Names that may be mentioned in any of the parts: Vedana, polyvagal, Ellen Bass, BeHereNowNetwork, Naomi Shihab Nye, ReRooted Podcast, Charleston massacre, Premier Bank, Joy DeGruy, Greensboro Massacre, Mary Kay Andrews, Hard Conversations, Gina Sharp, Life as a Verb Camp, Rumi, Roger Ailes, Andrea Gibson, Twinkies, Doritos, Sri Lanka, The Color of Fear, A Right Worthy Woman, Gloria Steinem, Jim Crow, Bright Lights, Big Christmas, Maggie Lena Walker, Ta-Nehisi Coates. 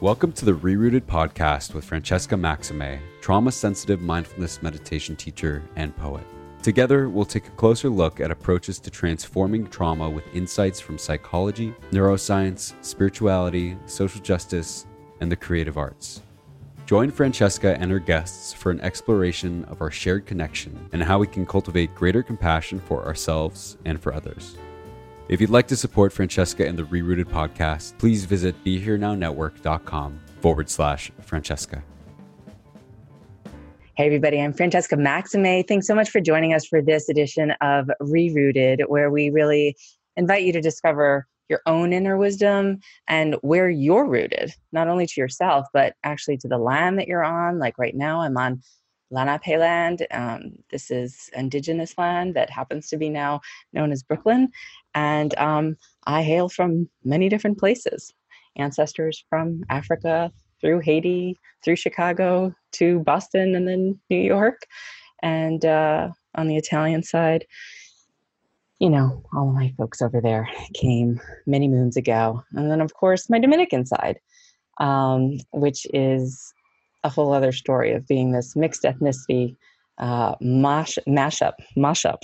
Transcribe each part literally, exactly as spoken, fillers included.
Welcome to the ReRooted Podcast with Francesca Maxime, trauma-sensitive mindfulness meditation teacher and poet. Together, we'll take a closer look at approaches to transforming trauma with insights from psychology, neuroscience, spirituality, social justice, and the creative arts. Join Francesca and her guests for an exploration of our shared connection and how we can cultivate greater compassion for ourselves and for others. If you'd like to support Francesca and the ReRooted Podcast, please visit BeHereNowNetwork.com forward slash Francesca. Hey, everybody, I'm Francesca Maxime. Thanks so much for joining us for this edition of ReRooted, where we really invite you to discover your own inner wisdom and where you're rooted, not only to yourself, but actually to the land that you're on. Like right now, I'm on Lenape land. Um, this is indigenous land that happens to be now known as Brooklyn. And um, I hail from many different places, ancestors from Africa, through Haiti, through Chicago, to Boston, and then New York. And uh, on the Italian side, you know, all my folks over there came many moons ago. And then, of course, my Dominican side, um, which is a whole other story of being this mixed ethnicity uh, mash, mashup, mashup.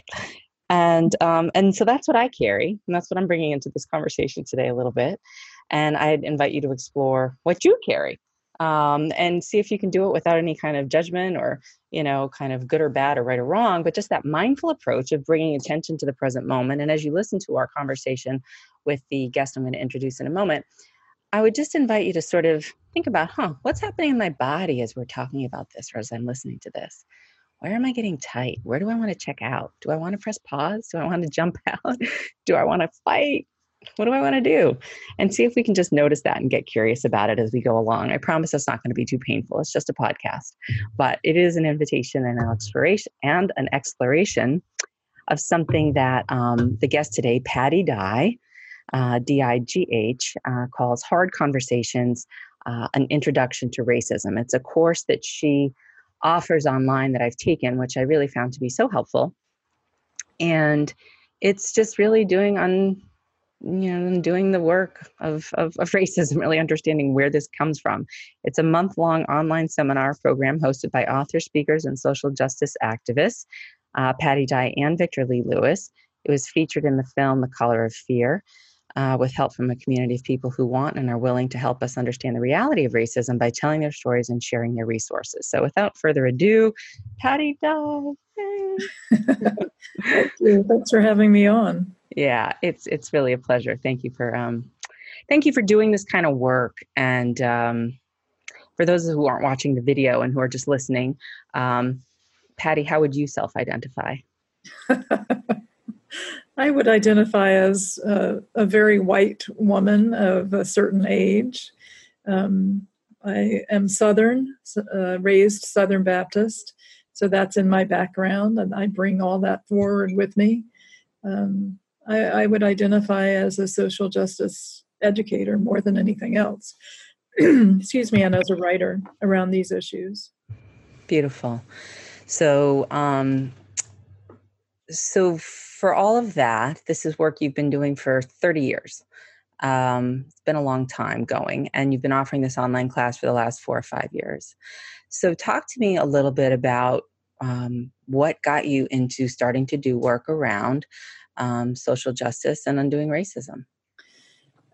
And um, and so that's what I carry, and that's what I'm bringing into this conversation today a little bit. And I'd invite you to explore what you carry um, and see if you can do it without any kind of judgment or, you know, kind of good or bad or right or wrong, but just that mindful approach of bringing attention to the present moment. And as you listen to our conversation with the guest I'm going to introduce in a moment, I would just invite you to sort of think about, huh, what's happening in my body as we're talking about this or as I'm listening to this? Where am I getting tight? Where do I want to check out? Do I want to press pause? Do I want to jump out? Do I want to fight? What do I want to do? And see if we can just notice that and get curious about it as we go along. I promise it's not going to be too painful. It's just a podcast, but it is an invitation and an exploration and an exploration of something that um, the guest today, Patti Digh, uh, D I G H, uh, calls Hard Conversations, uh, an Introduction to Racism. It's a course that she offers online that I've taken, which I really found to be so helpful. And it's just really doing on you know, doing the work of, of, of racism, really understanding where this comes from. It's a month-long online seminar program hosted by authors, speakers, and social justice activists, uh, Patti Digh and Victor Lee Lewis. It was featured in the film The Color of Fear, uh, with help from a community of people who want and are willing to help us understand the reality of racism by telling their stories and sharing their resources. So without further ado, Patti Digh. Thank you. Thanks for having me on. Yeah, it's it's really a pleasure. Thank you for um, thank you for doing this kind of work. And um, for those who aren't watching the video and who are just listening, um, Patti, how would you self-identify? I would identify as uh, a very white woman of a certain age. Um, I am Southern, uh, raised Southern Baptist, so that's in my background, and I bring all that forward with me. Um, I, I would identify as a social justice educator more than anything else. Excuse me, and as a writer around these issues. Beautiful. So, um, so for all of that, this is work you've been doing for thirty years. Um, it's been a long time going, and you've been offering this online class for the last four or five years. So talk to me a little bit about um, what got you into starting to do work around Um, social justice and undoing racism?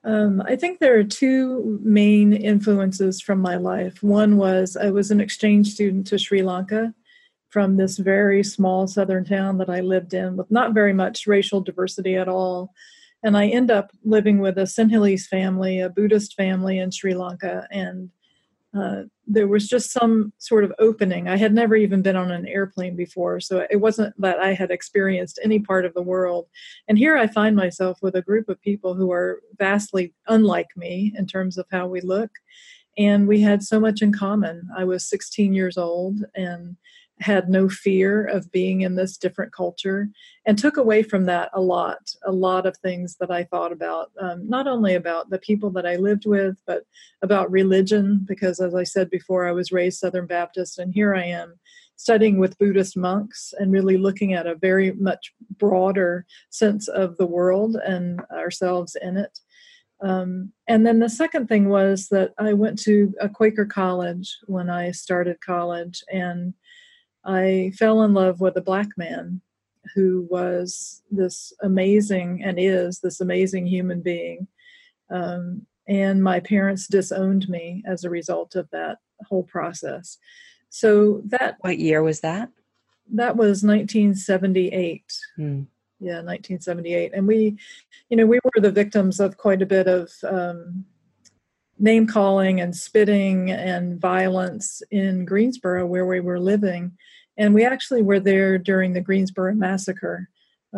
Um, I think there are two main influences from my life. One was I was an exchange student to Sri Lanka from this very small southern town that I lived in with not very much racial diversity at all. And I end up living with a Sinhalese family, a Buddhist family in Sri Lanka. And uh, there was just some sort of opening. I had never even been on an airplane before, so it wasn't that I had experienced any part of the world. And here I find myself with a group of people who are vastly unlike me in terms of how we look. And we had so much in common. I was sixteen years old and had no fear of being in this different culture, and took away from that a lot, a lot of things that I thought about, um, not only about the people that I lived with, but about religion, because as I said before, I was raised Southern Baptist, and here I am studying with Buddhist monks and really looking at a very much broader sense of the world and ourselves in it. Um, and then the second thing was that I went to a Quaker college when I started college, and I fell in love with a black man who was this amazing, and is this amazing human being. Um, and my parents disowned me as a result of that whole process. So that... What year was that? That was nineteen seventy-eight. Hmm. Yeah, nineteen seventy-eight. And we, you know, we were the victims of quite a bit of... Um, name calling and spitting and violence in Greensboro, where we were living. And we actually were there during the Greensboro Massacre,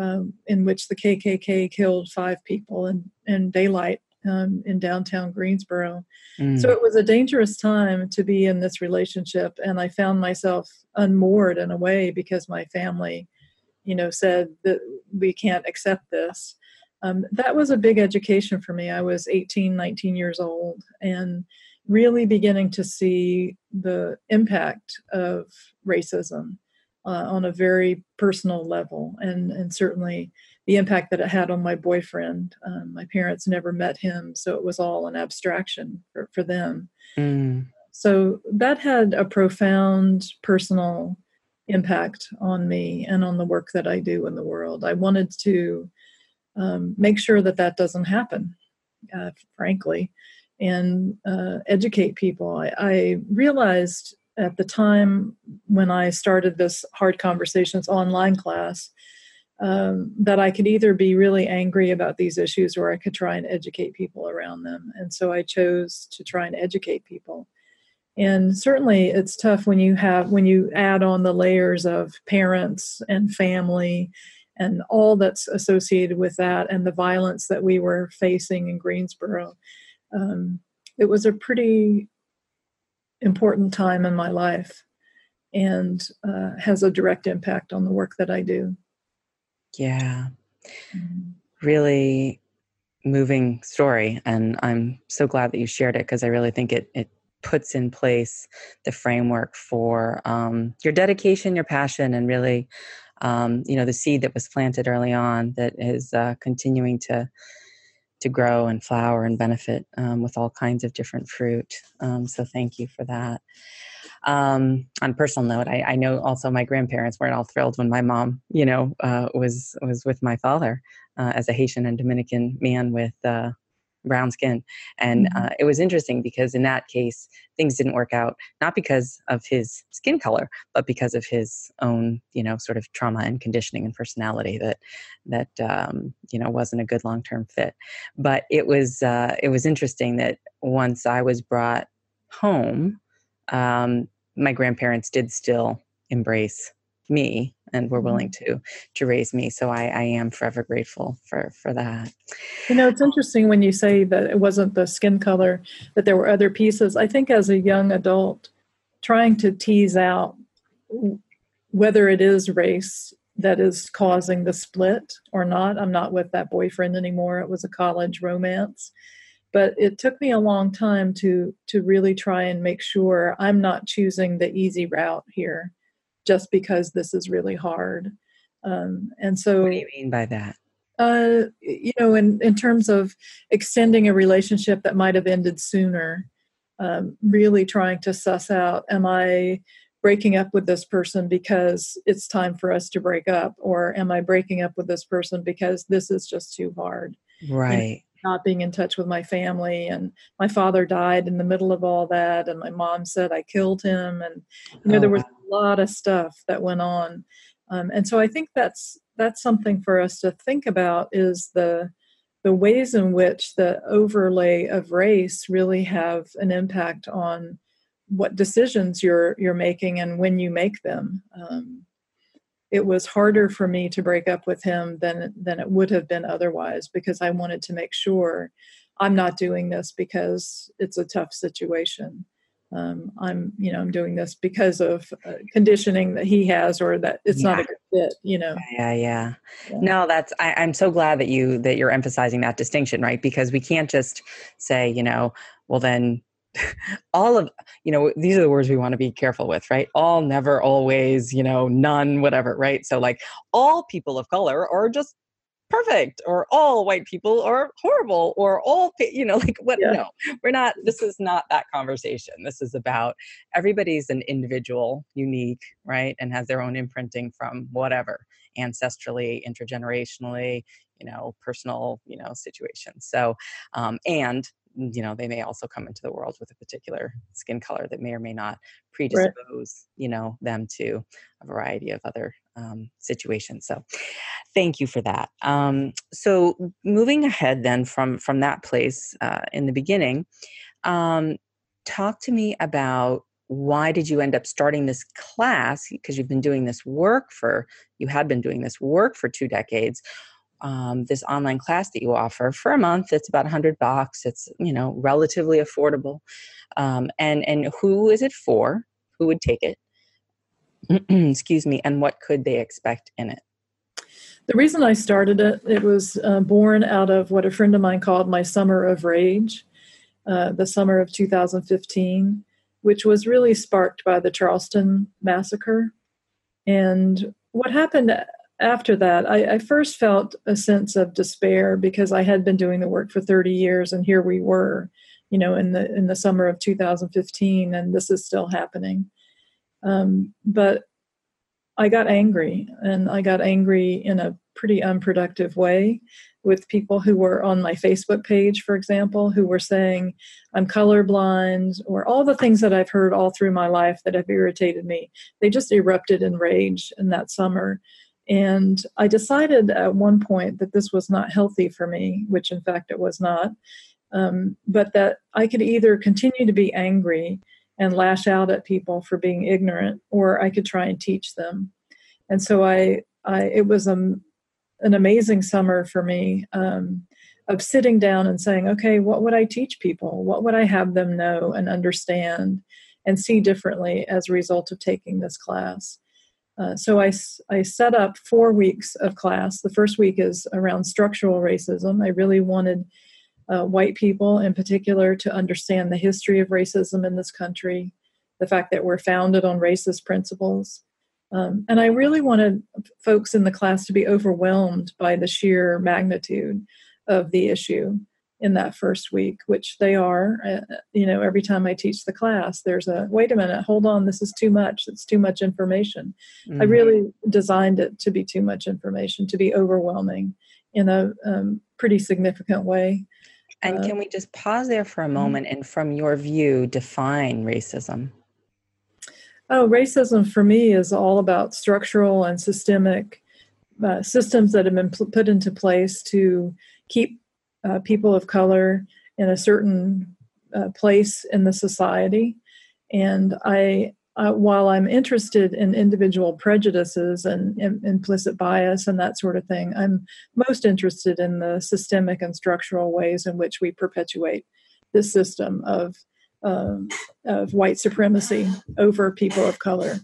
um, in which the K K K killed five people in, in daylight um, in downtown Greensboro. Mm. So it was a dangerous time to be in this relationship. And I found myself unmoored in a way because my family, you know, said that we can't accept this. Um, that was a big education for me. I was eighteen, nineteen years old and really beginning to see the impact of racism uh, on a very personal level, and, and certainly the impact that it had on my boyfriend. Um, my parents never met him, so it was all an abstraction for, for them. Mm. So that had a profound personal impact on me and on the work that I do in the world. I wanted to Um, make sure that that doesn't happen, uh, frankly, and uh, educate people. I, I realized at the time when I started this Hard Conversations online class um, that I could either be really angry about these issues or I could try and educate people around them. And so I chose to try and educate people. And certainly it's tough when you have, when you add on the layers of parents and family and all that's associated with that, and the violence that we were facing in Greensboro. Um, it was a pretty important time in my life, and uh, has a direct impact on the work that I do. Yeah, mm-hmm. Really moving story. And I'm so glad that you shared it, because I really think it, it puts in place the framework for um, your dedication, your passion, and really Um, you know, the seed that was planted early on that is uh, continuing to to grow and flower and benefit um, with all kinds of different fruit. Um, so thank you for that. Um, on a personal note, I, I know also my grandparents weren't all thrilled when my mom, you know, uh, was was with my father uh, as a Haitian and Dominican man with uh, brown skin. And uh, it was interesting because in that case, things didn't work out, not because of his skin color, but because of his own, you know, sort of trauma and conditioning and personality that, that um, you know, wasn't a good long-term fit. But it was, uh, it was interesting that once I was brought home, um, my grandparents did still embrace me and were willing to to raise me. So I, I am forever grateful for, for that. You know, it's interesting when you say that it wasn't the skin color, that there were other pieces. I think as a young adult, trying to tease out whether it is race that is causing the split or not. I'm not with that boyfriend anymore. It was a college romance. But it took me a long time to to really try and make sure I'm not choosing the easy route here, just because this is really hard. Um, and so... What do you mean by that? Uh, you know, in, in terms of extending a relationship that might have ended sooner, um, really trying to suss out, am I breaking up with this person because it's time for us to break up? Or am I breaking up with this person because this is just too hard? Right. not being in touch with my family. And my father died in the middle of all that. And my mom said I killed him. And you know, oh, there was a lot of stuff that went on. Um, and so I think that's that's something for us to think about, is the the ways in which the overlay of race really have an impact on what decisions you're you're making and when you make them. Um, it was harder for me to break up with him than than it would have been otherwise, because I wanted to make sure I'm not doing this because it's a tough situation. Um, I'm, you know, I'm doing this because of uh, conditioning that he has, or that it's yeah. not a good fit, you know? Yeah. Yeah. yeah. No, that's, I, I'm so glad that you, that you're emphasizing that distinction, right? Because we can't just say, you know, well then all of, you know, these are the words we want to be careful with, right? All, never, always, you know, none, whatever. Right. So like all people of color are just perfect, or all white people are horrible, or all, you know, like what? Yeah. No, we're not, this is not that conversation. This is about everybody's an individual, unique, right? And has their own imprinting from whatever, ancestrally, intergenerationally, you know, personal, you know, situations. So, um, and, you know, they may also come into the world with a particular skin color that may or may not predispose, right. you know, them to a variety of other um, situations. So thank you for that. Um, so moving ahead then from, from that place uh, in the beginning, um, talk to me about why did you end up starting this class? Because you've been doing this work for, you had been doing this work for two decades. Um, this online class that you offer for a month, it's about a hundred bucks. It's, you know, relatively affordable. Um, and, and who is it for? Who would take it? Excuse me. And what could they expect in it? The reason I started it, it was uh, born out of what a friend of mine called my summer of rage, uh, the summer of two thousand fifteen, which was really sparked by the Charleston massacre. And what happened after that, I, I first felt a sense of despair, because I had been doing the work for thirty years, and here we were, you know, in the in the summer of two thousand fifteen, and this is still happening. Um, but I got angry, and I got angry in a pretty unproductive way with people who were on my Facebook page, for example, who were saying, I'm colorblind, or all the things that I've heard all through my life that have irritated me. They just erupted in rage in that summer. And I decided at one point that this was not healthy for me, which in fact it was not, um, but that I could either continue to be angry and lash out at people for being ignorant, or I could try and teach them. And so I, I it was a, an amazing summer for me um, of sitting down and saying, okay, what would I teach people? What would I have them know and understand and see differently as a result of taking this class? Uh, so I, I set up four weeks of class. The first week is around structural racism. I really wanted uh, white people in particular to understand the history of racism in this country, the fact that we're founded on racist principles. Um, and I really wanted folks in the class to be overwhelmed by the sheer magnitude of the issue in that first week, which they are. Uh, you know, every time I teach the class, there's a, wait a minute, hold on, this is too much. It's too much information. Mm-hmm. I really designed it to be too much information, to be overwhelming in a um, pretty significant way. And uh, can we just pause there for a moment and, from your view, define racism? Oh, racism for me is all about structural and systemic uh, systems that have been pl- put into place to keep Uh, people of color in a certain uh, place in the society. And I, uh, while I'm interested in individual prejudices and, and implicit bias and that sort of thing, I'm most interested in the systemic and structural ways in which we perpetuate this system of, um, of white supremacy over people of color.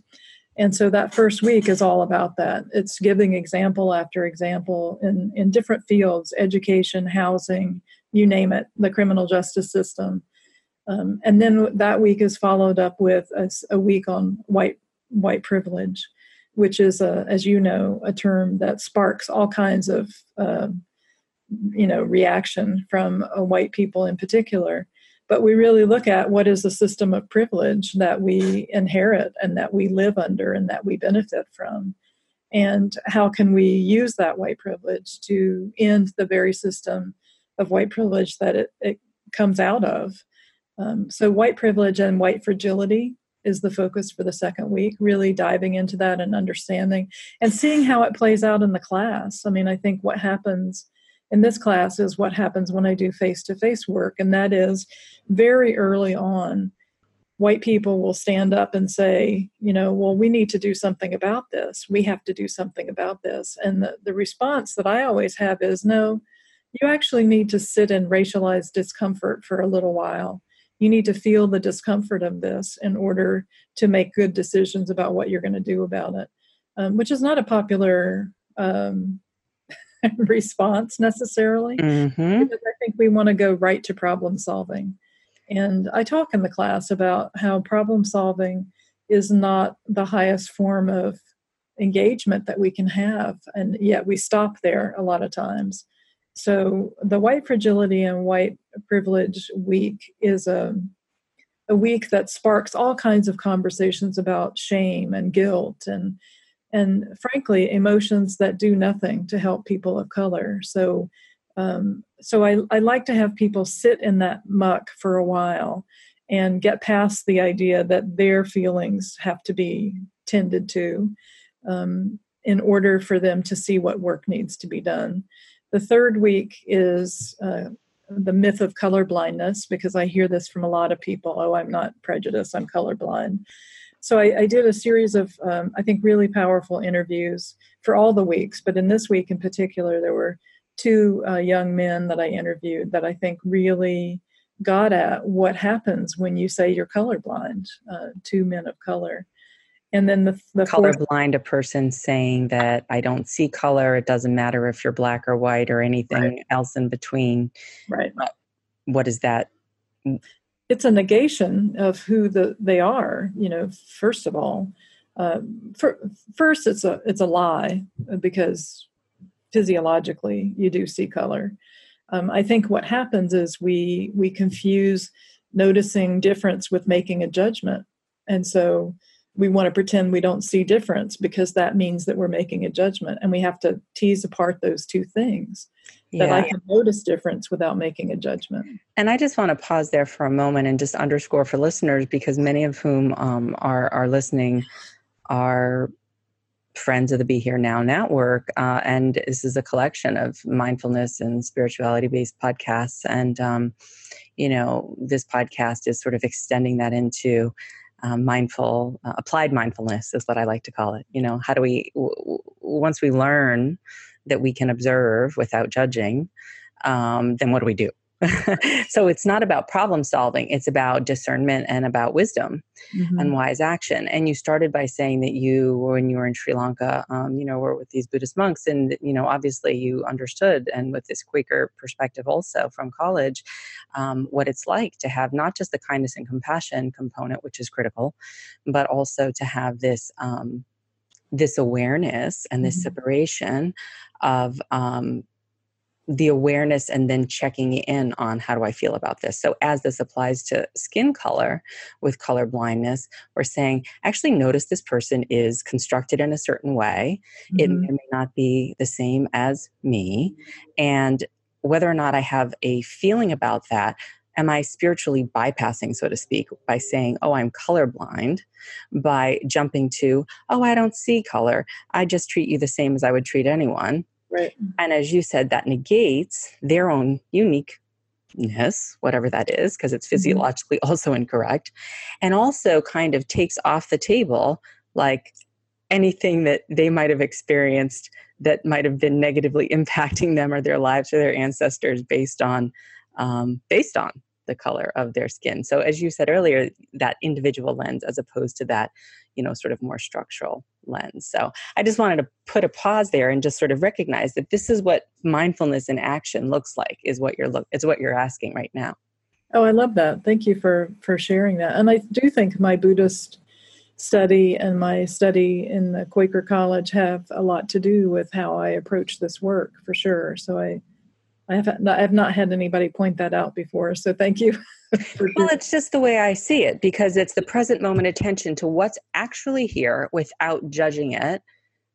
And so that first week is all about that. It's giving example after example in, in different fields, education, housing, you name it, the criminal justice system. Um, and then that week is followed up with a, a week on white white privilege, which is, a, as you know, a term that sparks all kinds of, uh, you know, reaction from uh, white people in particular. But we really look at what is the system of privilege that we inherit and that we live under and that we benefit from. And how can we use that white privilege to end the very system of white privilege that it, it comes out of. Um, so white privilege and white fragility is the focus for the second week, really diving into that and understanding and seeing how it plays out in the class. I mean, I think what happens in this class is what happens when I do face-to-face work, and that is very early on, white people will stand up and say, you know, well, we need to do something about this. We have to do something about this. And the, the response that I always have is, no, you actually need to sit in racialized discomfort for a little while. You need to feel the discomfort of this in order to make good decisions about what you're going to do about it, um, which is not a popular um, response necessarily. Mm-hmm. Because I think we want to go right to problem solving. And I talk in the class about how problem solving is not the highest form of engagement that we can have. And yet we stop there a lot of times. So the white fragility and white privilege week is a, a week that sparks all kinds of conversations about shame and guilt and, and frankly, emotions that do nothing to help people of color. So um, so I, I like to have people sit in that muck for a while and get past the idea that their feelings have to be tended to um, in order for them to see what work needs to be done. The third week is uh, the myth of colorblindness, because I hear this from a lot of people. Oh, I'm not prejudiced, I'm colorblind. So I, I did a series of, um, I think, really powerful interviews for all the weeks. But in this week in particular, there were two uh, young men that I interviewed that I think really got at what happens when you say you're colorblind, uh, two men of color. And then the, the colorblind, a person saying that I don't see color. It doesn't matter if you're black or white or anything right. else in between. Right. Uh, what is that? It's a negation of who the, they are. You know, first of all, uh, for, first it's a it's a lie, because physiologically you do see color. Um, I think what happens is we we confuse noticing difference with making a judgment, and so. We want to pretend we don't see difference because that means that we're making a judgment, and we have to tease apart those two things, yeah. that I can notice difference without making a judgment. And I just want to pause there for a moment and just underscore for listeners, because many of whom um, are, are listening are friends of the Be Here Now Network. Uh, and this is a collection of mindfulness and spirituality based podcasts. And, um, you know, this podcast is sort of extending that into Um, mindful, uh, applied mindfulness is what I like to call it. You know, how do we, w- w- once we learn that we can observe without judging, um, then what do we do? So it's not about problem solving. It's about discernment and about wisdom mm-hmm. and wise action. And you started by saying that you, when you were in Sri Lanka, um, you know, were with these Buddhist monks, and, you know, obviously you understood, and with this Quaker perspective also from college, um, what it's like to have not just the kindness and compassion component, which is critical, but also to have this, um, this awareness and this mm-hmm. separation of, um, the awareness and then checking in on how do I feel about this. So as this applies to skin color with color blindness, we're saying, actually notice this person is constructed in a certain way. Mm-hmm. It may not be the same as me. And whether or not I have a feeling about that, am I spiritually bypassing, so to speak, by saying, oh, I'm colorblind, by jumping to, oh, I don't see color. I just treat you the same as I would treat anyone. Right. And as you said, that negates their own uniqueness, whatever that is, because it's physiologically mm-hmm. also incorrect, and also kind of takes off the table, like anything that they might have experienced that might have been negatively impacting them or their lives or their ancestors based on, um, based on the color of their skin. So as you said earlier, that individual lens as opposed to that, you know, sort of more structural lens. So I just wanted to put a pause there and just sort of recognize that this is what mindfulness in action looks like, is what you're look is what you're asking right now. Oh, I love that. Thank you for for sharing that. And I do think my Buddhist study and my study in the Quaker College have a lot to do with how I approach this work, for sure. So I I have, not, I have not had anybody point that out before, so thank you. Well, it's just the way I see it, because it's the present moment attention to what's actually here without judging it,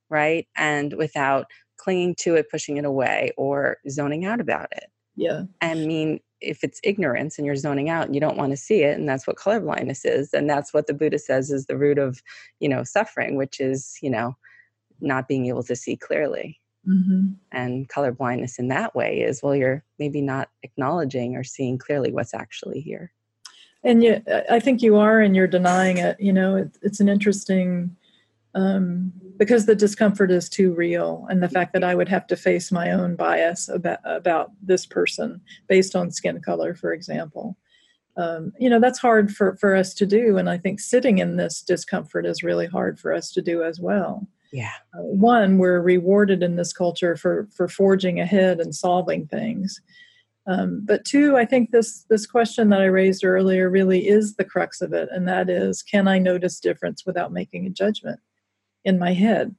right? And without clinging to it, pushing it away, or zoning out about it. Yeah. I mean, if it's ignorance and you're zoning out and you don't want to see it, and that's what colorblindness is. And that's what the Buddha says is the root of, you know, suffering, which is, you know, not being able to see clearly. Mm-hmm. And colorblindness in that way is, well, you're maybe not acknowledging or seeing clearly what's actually here. And you, I think you are, and you're denying it. You know, it, it's an interesting, um, because the discomfort is too real. And the fact that I would have to face my own bias about, about this person based on skin color, for example, um, you know, that's hard for, for us to do. And I think sitting in this discomfort is really hard for us to do as well. Yeah. Uh, one, we're rewarded in this culture for, for forging ahead and solving things. Um, but two, I think this, this question that I raised earlier really is the crux of it. And that is, can I notice difference without making a judgment in my head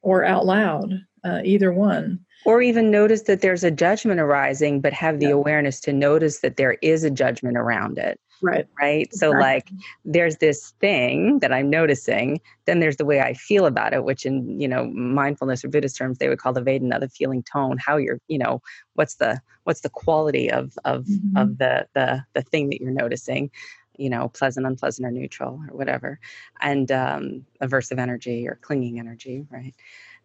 or out loud, uh, either one? Or even notice that there's a judgment arising, but have the yeah. awareness to notice that there is a judgment around it. Right. Right. Exactly. So like, there's this thing that I'm noticing, then there's the way I feel about it, which in, you know, mindfulness or Buddhist terms, they would call the Vedana, the feeling tone, how you're, you know, what's the, what's the quality of, of, mm-hmm. of the, the, the thing that you're noticing, you know, pleasant, unpleasant, or neutral or whatever. And, um, aversive energy or clinging energy. Right.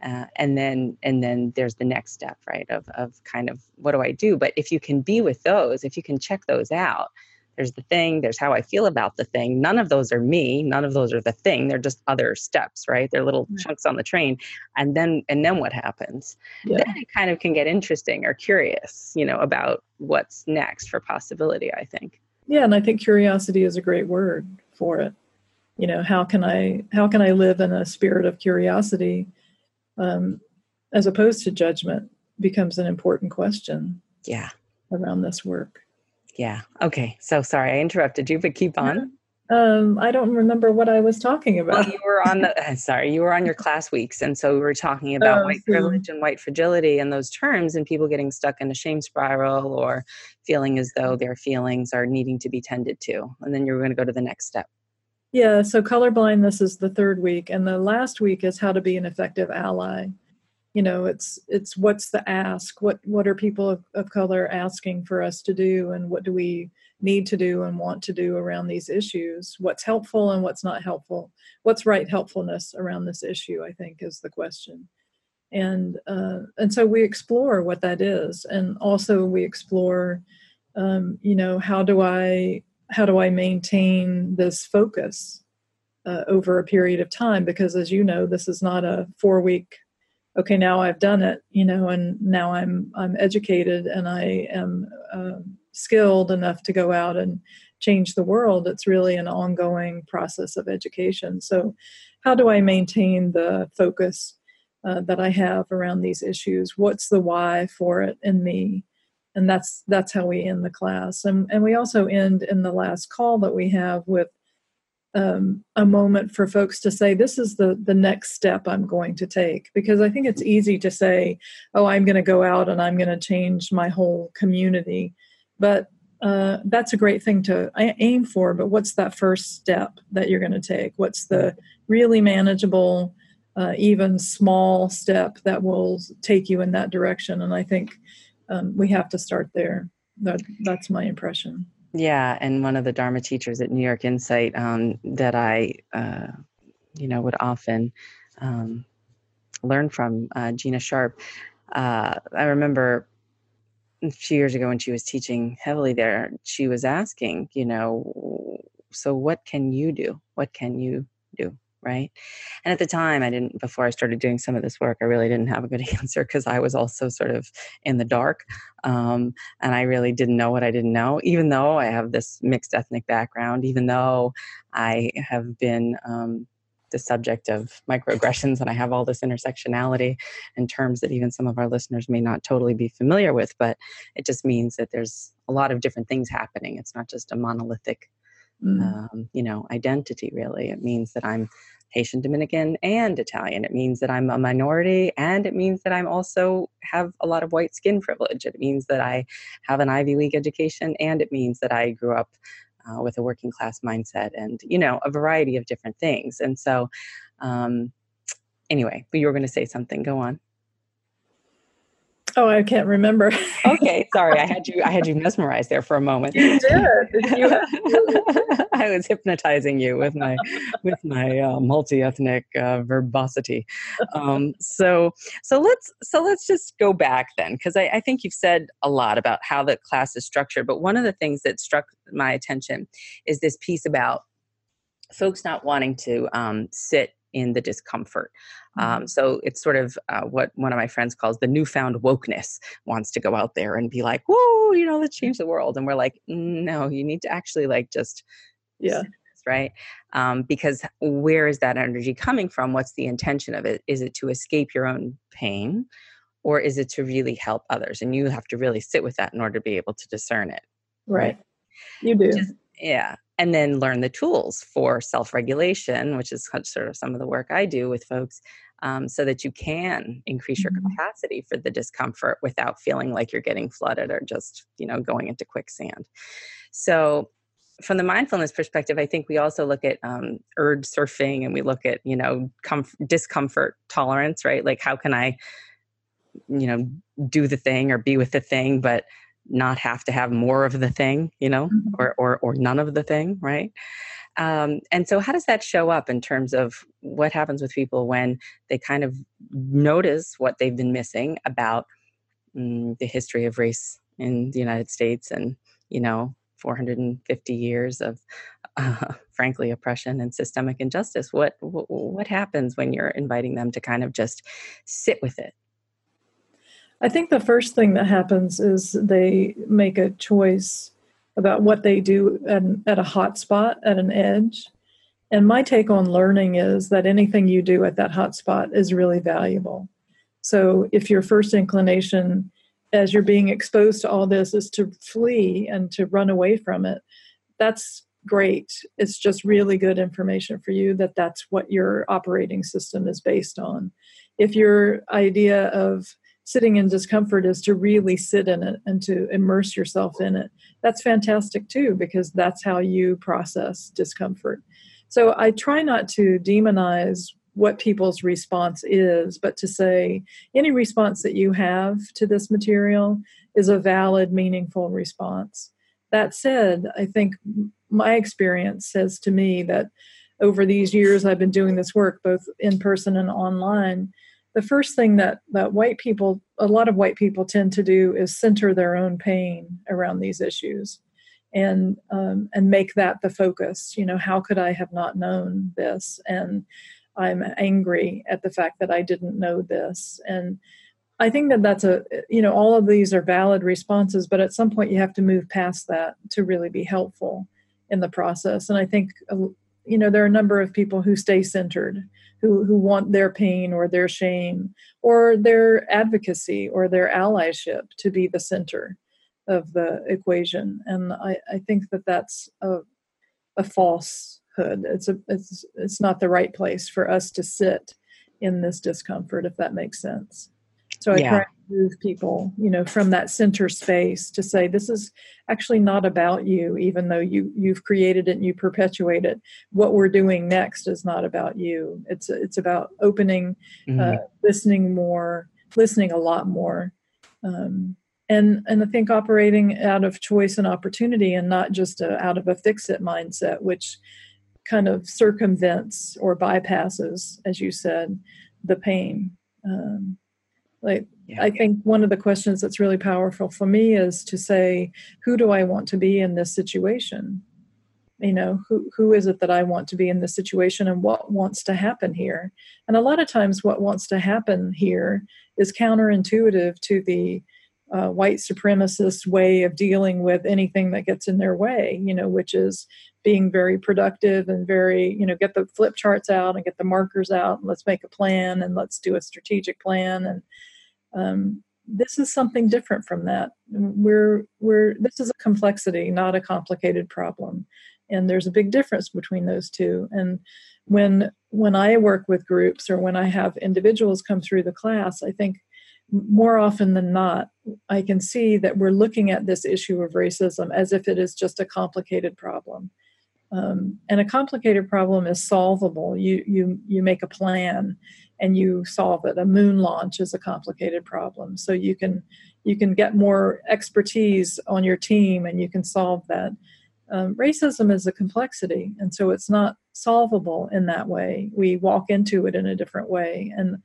Uh, and then, and then there's the next step, right. Of, of kind of, what do I do? But if you can be with those, if you can check those out, there's the thing, there's how I feel about the thing. None of those are me. None of those are the thing. They're just other steps, right? They're little yeah. chunks on the train. And then, and then what happens? Yeah. Then it kind of can get interesting or curious, you know, about what's next for possibility, I think. Yeah. And I think curiosity is a great word for it. You know, how can I, how can I live in a spirit of curiosity, um, as opposed to judgment, becomes an important question. Yeah. Around this work. Yeah. Okay. So sorry, I interrupted you, but keep on. Um, I don't remember what I was talking about. Well, you were on the, sorry, you were on your class weeks. And so we were talking about oh, white see. privilege and white fragility and those terms and people getting stuck in a shame spiral or feeling as though their feelings are needing to be tended to. And then you're going to go to the next step. Yeah. So colorblindness is the third week. And the last week is how to be an effective ally. You know, it's, it's, what's the ask, what, what are people of, of color asking for us to do? And what do we need to do and want to do around these issues? What's helpful and what's not helpful? What's right helpfulness around this issue, I think, is the question. And, uh, and so we explore what that is. And also we explore, um, you know, how do I, how do I maintain this focus, uh, over a period of time? Because as you know, this is not a four week okay, now I've done it, you know, and now I'm I'm educated and I am uh, skilled enough to go out and change the world. It's really an ongoing process of education. So how do I maintain the focus uh, that I have around these issues? What's the why for it in me? And that's that's how we end the class. And, and we also end in the last call that we have with Um, a moment for folks to say, this is the, the next step I'm going to take. Because I think it's easy to say, oh, I'm going to go out and I'm going to change my whole community. But uh, that's a great thing to aim for. But what's that first step that you're going to take? What's the really manageable, uh, even small step that will take you in that direction? And I think um, we have to start there. That, that's my impression. Yeah. And one of the Dharma teachers at New York Insight um, that I, uh, you know, would often um, learn from, uh, Gina Sharp. Uh, I remember a few years ago when she was teaching heavily there, she was asking, you know, so what can you do? What can you do? Right. And at the time I didn't, before I started doing some of this work, I really didn't have a good answer because I was also sort of in the dark. Um, and I really didn't know what I didn't know, even though I have this mixed ethnic background, even though I have been, um, the subject of microaggressions and I have all this intersectionality and terms that even some of our listeners may not totally be familiar with, but it just means that there's a lot of different things happening. It's not just a monolithic Mm. Um, you know, identity, really. It means that I'm Haitian, Dominican, and Italian. It means that I'm a minority, and it means that I'm also have a lot of white skin privilege. It means that I have an Ivy League education, and it means that I grew up uh, with a working class mindset and, you know, a variety of different things. And so, um, anyway, but you were going to say something. Go on. Oh, I can't remember. Okay, sorry, I had you. I had you mesmerized there for a moment. You did. You I was hypnotizing you with my with my uh, multi-ethnic uh, verbosity. Um, so, so let's so let's just go back then, because I, I think you've said a lot about how the class is structured. But one of the things that struck my attention is this piece about folks not wanting to um, sit in the discomfort. Um, so it's sort of uh, what one of my friends calls the newfound wokeness, wants to go out there and be like, whoa, you know, let's change the world. And we're like, no, you need to actually like just, yeah, right? Um, because where is that energy coming from? What's the intention of it? Is it to escape your own pain, or is it to really help others? And you have to really sit with that in order to be able to discern it. Right. right? You do. Just, yeah. And then learn the tools for self-regulation, which is sort of some of the work I do with folks, um, so that you can increase your capacity for the discomfort without feeling like you're getting flooded or just, you know, going into quicksand. So from the mindfulness perspective, I think we also look at um, urge surfing, and we look at, you know, comf- discomfort tolerance, right? Like, how can I, you know, do the thing or be with the thing, but not have to have more of the thing, you know, mm-hmm. or, or, or none of the thing. Right. Um, and so how does that show up in terms of what happens with people when they kind of notice what they've been missing about mm, the history of race in the United States and, you know, four hundred fifty years of, uh, frankly, oppression and systemic injustice? What, what, what happens when you're inviting them to kind of just sit with it? I think the first thing that happens is they make a choice about what they do at, at a hot spot, at an edge. And my take on learning is that anything you do at that hot spot is really valuable. So if your first inclination as you're being exposed to all this is to flee and to run away from it, that's great. It's just really good information for you that that's what your operating system is based on. If your idea of sitting in discomfort is to really sit in it and to immerse yourself in it, that's fantastic too, because that's how you process discomfort. So I try not to demonize what people's response is, but to say any response that you have to this material is a valid, meaningful response. That said, I think my experience says to me that over these years I've been doing this work, both in person and online, the first thing that, that white people, a lot of white people tend to do is center their own pain around these issues and um, and make that the focus. You know, how could I have not known this? And I'm angry at the fact that I didn't know this. And I think that that's a, you know, all of these are valid responses, but at some point you have to move past that to really be helpful in the process. And I think, you know, there are a number of people who stay centered, who who want their pain or their shame or their advocacy or their allyship to be the center of the equation. And I, I think that that's a, a falsehood. It's, a, it's, it's not the right place for us to sit in this discomfort, if that makes sense. So I yeah. try to move people, you know, from that center space to say, this is actually not about you, even though you, you've created it and you perpetuate it. What we're doing next is not about you. It's it's about opening, mm-hmm. uh, listening more, listening a lot more. Um, and, and I think operating out of choice and opportunity and not just a, out of a fix-it mindset, which kind of circumvents or bypasses, as you said, the pain. Um Like, yeah. I think one of the questions that's really powerful for me is to say, who do I want to be in this situation? You know, who who is it that I want to be in this situation, and what wants to happen here? And a lot of times what wants to happen here is counterintuitive to the uh, white supremacist way of dealing with anything that gets in their way, you know, which is being very productive and very, you know, get the flip charts out and get the markers out and let's make a plan and let's do a strategic plan. And um, this is something different from that. We're, we're, this is a complexity, not a complicated problem. And there's a big difference between those two. And when, when I work with groups or when I have individuals come through the class, I think more often than not, I can see that we're looking at this issue of racism as if it is just a complicated problem. Um, and a complicated problem is solvable. You you you make a plan. and you solve it. A moon launch is a complicated problem. So you can you can get more expertise on your team and you can solve that. Um, racism is a complexity, and so it's not solvable in that way. We walk into it in a different way. And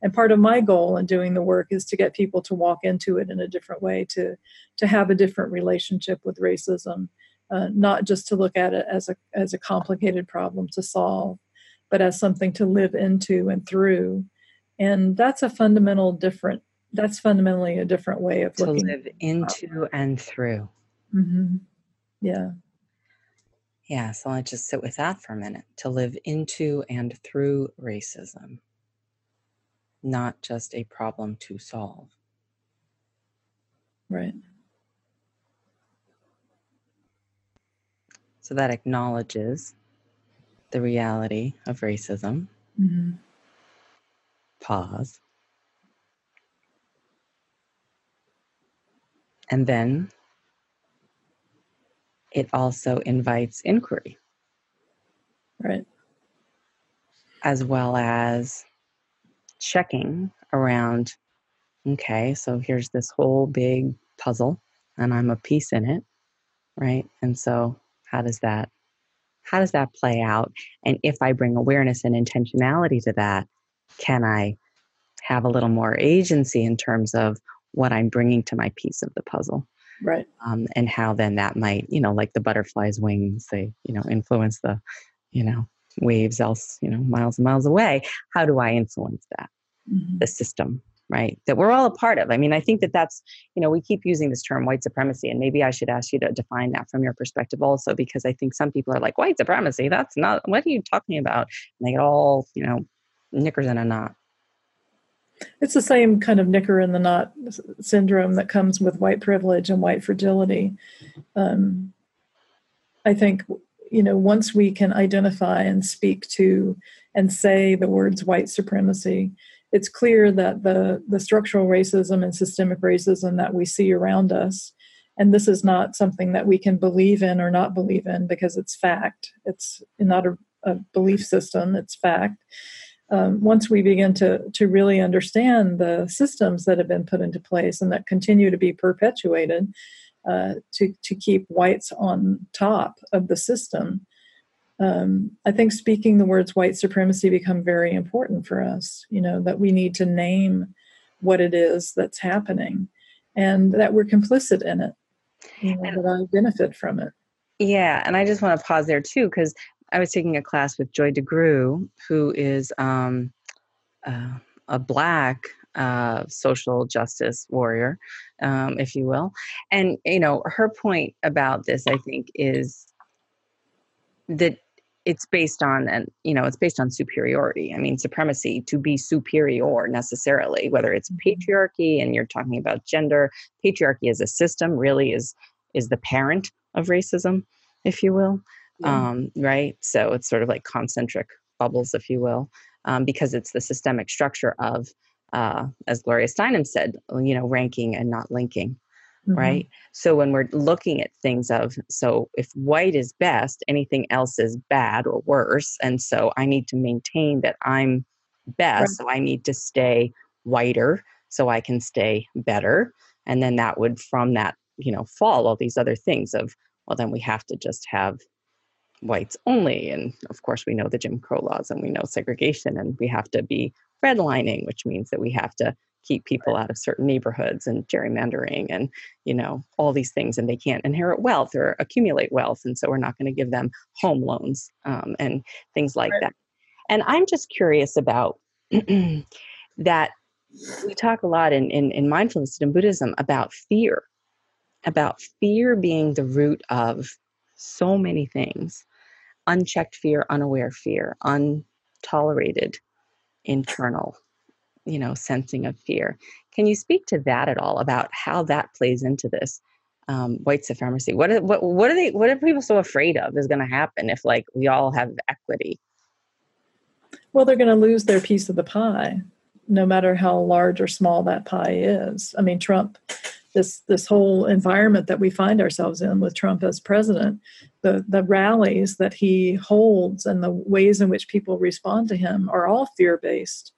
and part of my goal in doing the work is to get people to walk into it in a different way, to to have a different relationship with racism, uh, not just to look at it as a as a complicated problem to solve, but as something to live into and through. And that's a fundamental different, that's fundamentally a different way of looking. To live into and through. Mm-hmm. Yeah. Yeah. So let's just sit with that for a minute. To live into and through racism, not just a problem to solve. Right. So that acknowledges the reality of racism. Mm-hmm. Pause. And then it also invites inquiry. Right. As well as checking around, okay, so here's this whole big puzzle and I'm a piece in it, right? And so how does that, how does that play out? And if I bring awareness and intentionality to that, can I have a little more agency in terms of what I'm bringing to my piece of the puzzle? Right. Um, and how then that might, you know, like the butterfly's wings, they, you know, influence the, you know, waves else, you know, miles and miles away. How do I influence that? Mm-hmm. The system, right? That we're all a part of. I mean, I think that that's, you know, we keep using this term white supremacy, and maybe I should ask you to define that from your perspective also, because I think some people are like, white supremacy, that's not, what are you talking about? And they get all, you know, knickers in a knot. It's the same kind of knicker in the knot syndrome that comes with white privilege and white fragility. Um, I think, you know, once we can identify and speak to and say the words white supremacy, it's clear that the, the structural racism and systemic racism that we see around us, and this is not something that we can believe in or not believe in because it's fact. It's not a, a belief system, it's fact. Um, once we begin to to really understand the systems that have been put into place and that continue to be perpetuated uh, to, to keep whites on top of the system, um, I think speaking the words white supremacy become very important for us, you know, that we need to name what it is that's happening and that we're complicit in it, you know, and that I benefit from it. Yeah, and I just want to pause there too, because I was taking a class with Joy DeGruy, who is um, uh, a Black uh, social justice warrior, um, if you will. And, you know, her point about this, I think, is that it's based on, and you know, it's based on superiority. I mean, supremacy, to be superior necessarily, whether it's patriarchy and you're talking about gender. Patriarchy as a system really is is the parent of racism, if you will. Um, right. So it's sort of like concentric bubbles, if you will, um, because it's the systemic structure of, uh, as Gloria Steinem said, you know, ranking and not linking. Mm-hmm. Right. So when we're looking at things of, so if white is best, anything else is bad or worse. And so I need to maintain that I'm best. Right. So I need to stay whiter so I can stay better. And then that would, from that, you know, fall all these other things of, well, then we have to just have whites only. And of course, we know the Jim Crow laws and we know segregation, and we have to be redlining, which means that we have to keep people out of certain neighborhoods and gerrymandering and, you know, all these things. And they can't inherit wealth or accumulate wealth. And so we're not going to give them home loans um, and things like right. that. And I'm just curious about that. We talk a lot in, in, in mindfulness and in Buddhism about fear, about fear being the root of so many things. Unchecked fear, unaware fear, untolerated internal, you know, sensing of fear. Can you speak to that at all about how that plays into this um, white supremacy? What are, what, what are they, what are people so afraid of is going to happen if, like, we all have equity? Well, they're going to lose their piece of the pie, no matter how large or small that pie is. I mean, Trump, This this whole environment that we find ourselves in with Trump as president, the, the rallies that he holds and the ways in which people respond to him are all fear-based.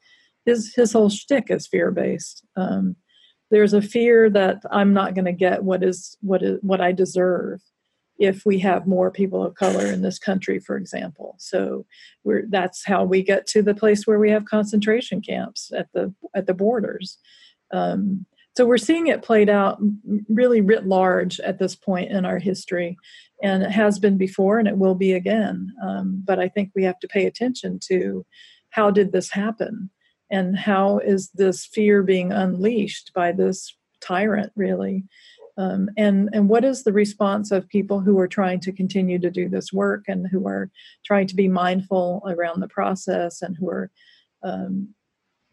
his his whole shtick is fear-based. Um, there's a fear that I'm not going to get what is what is what I deserve if we have more people of color in this country, for example. So we're, that's how we get to the place where we have concentration camps at the at the borders. Um, so we're seeing it played out really writ large at this point in our history, and it has been before and it will be again. Um, but I think we have to pay attention to how did this happen and how is this fear being unleashed by this tyrant, really? Um, and, and what is the response of people who are trying to continue to do this work and who are trying to be mindful around the process and who are, um,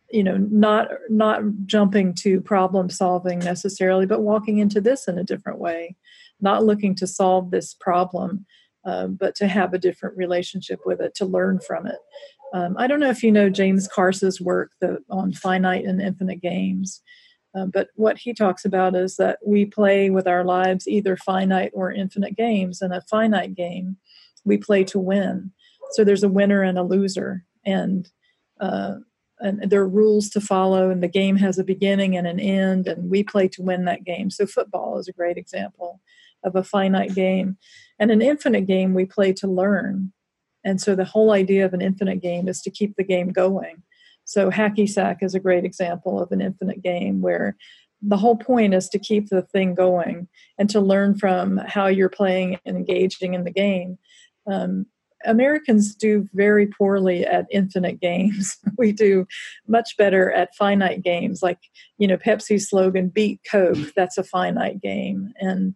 you know, not not jumping to problem solving necessarily, but walking into this in a different way, not looking to solve this problem, uh, but to have a different relationship with it, to learn from it. Um, I don't know if you know James Carse's work the, on finite and infinite games. Uh, but what he talks about is that we play with our lives either finite or infinite games. In a finite game, we play to win. So there's a winner and a loser, and uh, and there are rules to follow, and the game has a beginning and an end, and we play to win that game. So football is a great example of a finite game. And an infinite game, we play to learn. And so the whole idea of an infinite game is to keep the game going. So hacky sack is a great example of an infinite game where the whole point is to keep the thing going and to learn from how you're playing and engaging in the game. Um, Americans do very poorly at infinite games. We do much better at finite games, like, you know, Pepsi's slogan, beat Coke, that's a finite game. And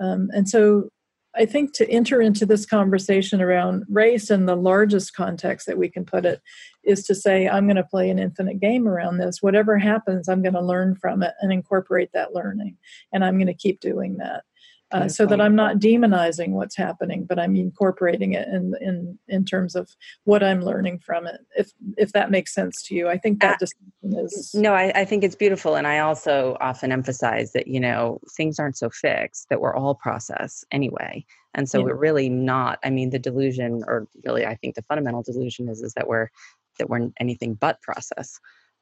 um, and so I think to enter into this conversation around race in the largest context that we can put it is to say, I'm going to play an infinite game around this. Whatever happens, I'm going to learn from it and incorporate that learning. And I'm going to keep doing that uh, so that I'm not demonizing what's happening, but I'm incorporating it in, in, in terms of what I'm learning from it. If, if that makes sense to you, I think that distinction is. No, I, I think it's beautiful. And I also often emphasize that, you know, things aren't so fixed, that we're all process anyway. And so yeah. we're really not, I mean, the delusion, or really, I think the fundamental delusion is, is that we're, that we're anything but process.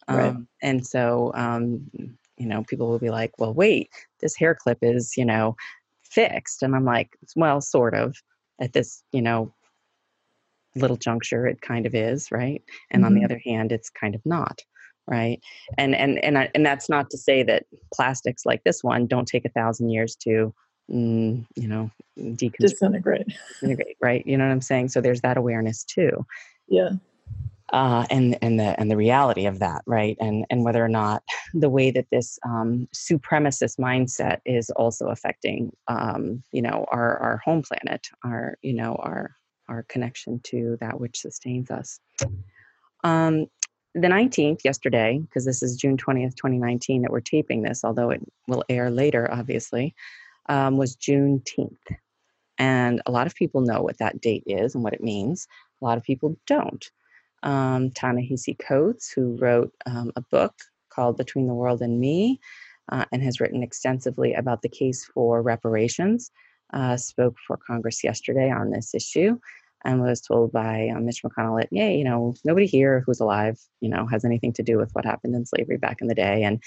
Um, right. And so, um, you know, people will be like, well, wait, this hair clip is, you know, fixed. And I'm like, well, sort of at this, you know, little juncture, it kind of is. Right. And mm-hmm. on the other hand, it's kind of not. Right. And, and, and, I, and that's not to say that plastics like this one don't take a thousand years to, mm, you know, deconstruct, disintegrate. disintegrate. Right. You know what I'm saying? So there's that awareness too. Yeah. Uh, and, and the, and the reality of that, right. And, and whether or not the way that this, um, supremacist mindset is also affecting, um, you know, our, our home planet, our, you know, our, our connection to that which sustains us. Um, the nineteenth, yesterday, because this is June twentieth, twenty nineteen that we're taping this, although it will air later, obviously, um, was Juneteenth. And a lot of people know what that date is and what it means. A lot of people don't. Um, Ta-Nehisi Coates, who wrote um, a book called Between the World and Me, uh, and has written extensively about the case for reparations, uh, spoke for Congress yesterday on this issue and was told by um, Mitch McConnell that, yeah, you know, nobody here who's alive, you know, has anything to do with what happened in slavery back in the day. And,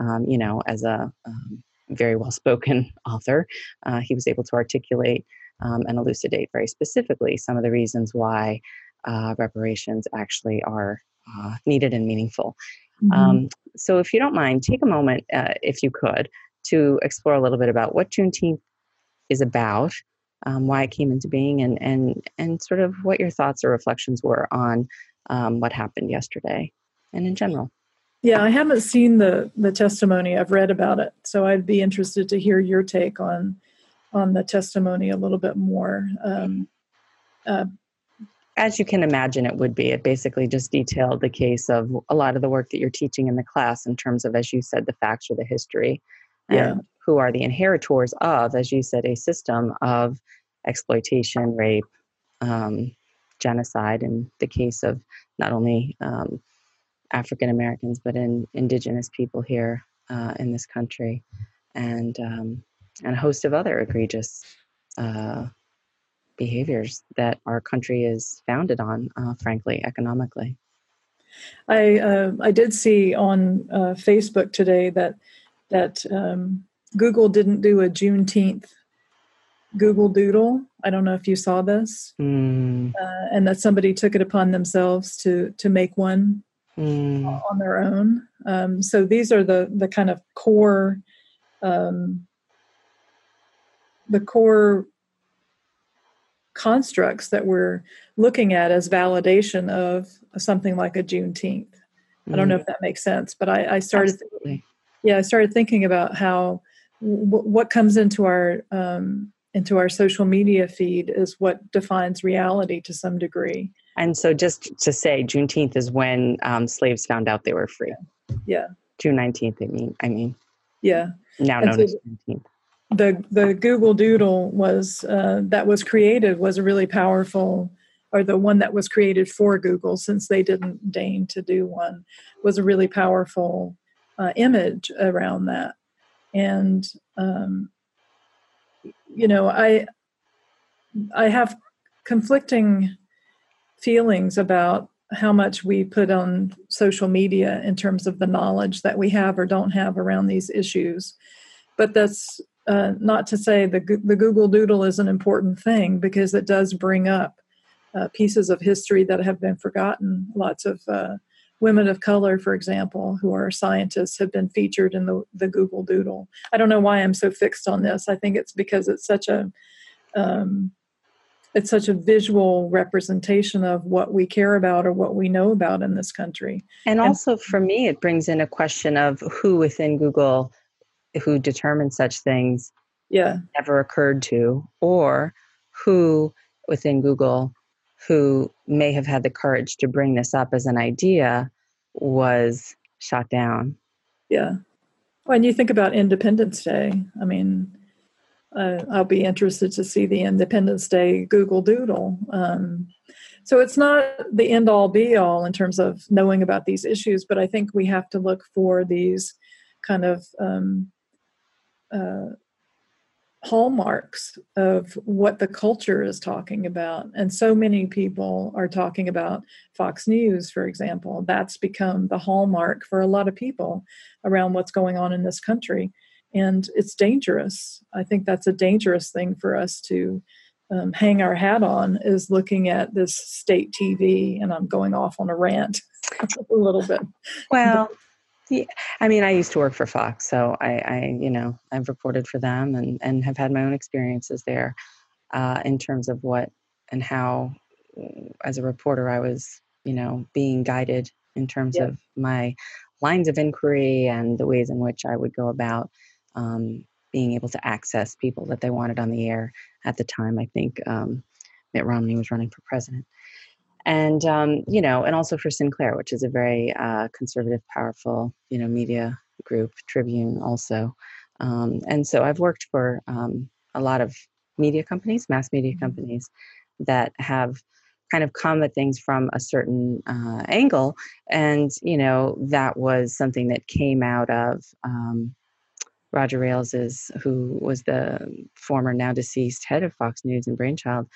um, you know, as a um, very well-spoken author, uh, he was able to articulate um, and elucidate very specifically some of the reasons why Uh, reparations actually are uh, needed and meaningful. Mm-hmm. Um, so if you don't mind, take a moment, uh, if you could, to explore a little bit about what Juneteenth is about, um, why it came into being, and and and sort of what your thoughts or reflections were on um, what happened yesterday and in general. Yeah, I haven't seen the the testimony. I've read about it. So I'd be interested to hear your take on, on the testimony a little bit more. Um, uh, As you can imagine, it would be. It basically just detailed the case of a lot of the work that you're teaching in the class in terms of, as you said, the facts or the history, yeah. and who are the inheritors of, as you said, a system of exploitation, rape, um, genocide, in the case of not only um, African Americans, but in indigenous people here uh, in this country, and, um, and a host of other egregious uh behaviors that our country is founded on, uh, frankly, economically. I uh, I did see on uh, Facebook today that that um, Google didn't do a Juneteenth Google Doodle. I don't know if you saw this, mm. uh, and that somebody took it upon themselves to to make one mm. on their own. Um, so these are the the kind of core um, the core. constructs that we're looking at as validation of something like a Juneteenth. I don't know if that makes sense, but I, I started, thinking, yeah, I started thinking about how w- what comes into our um, into our social media feed is what defines reality to some degree. And so, just to say, Juneteenth is when um, slaves found out they were free. Yeah, June nineteenth. I mean, I mean, yeah, now known as Juneteenth. The the Google Doodle was uh, that was created was a really powerful, or the one that was created for Google, since they didn't deign to do one, was a really powerful uh, image around that. And um, you know, I I have conflicting feelings about how much we put on social media in terms of the knowledge that we have or don't have around these issues, but that's. Uh, not to say the the Google Doodle is an important thing, because it does bring up uh, pieces of history that have been forgotten. Lots of uh, women of color, for example, who are scientists, have been featured in the, the Google Doodle. I don't know why I'm so fixed on this. I think it's because it's such a um, it's such a visual representation of what we care about or what we know about in this country. And, and also, for me, it brings in a question of who within Google who determined such things yeah. never occurred to, or who within Google who may have had the courage to bring this up as an idea was shot down. Yeah. Well, and you think about Independence Day. I mean, uh, I'll be interested to see the Independence Day Google Doodle. Um, so it's not the end all be all in terms of knowing about these issues, but I think we have to look for these kind of um, Uh, hallmarks of what the culture is talking about. And so many people are talking about Fox News, for example. That's become the hallmark for a lot of people around what's going on in this country. And it's dangerous. I think that's a dangerous thing for us to um, hang our hat on, is looking at this state T V. And I'm going off on a rant a little bit. Well, but, yeah, I mean, I used to work for Fox, so I, I you know, I've reported for them and, and have had my own experiences there uh, in terms of what and how, as a reporter, I was, you know, being guided in terms yeah. of my lines of inquiry and the ways in which I would go about um, being able to access people that they wanted on the air at the time. I think um, Mitt Romney was running for president. And, um, you know, and also for Sinclair, which is a very uh, conservative, powerful, you know, media group, Tribune also. Um, and so I've worked for um, a lot of media companies, mass media companies, that have kind of come at things from a certain uh, angle. And, you know, that was something that came out of um, Roger Ailes, who was the former, now deceased head of Fox News and Brainchild.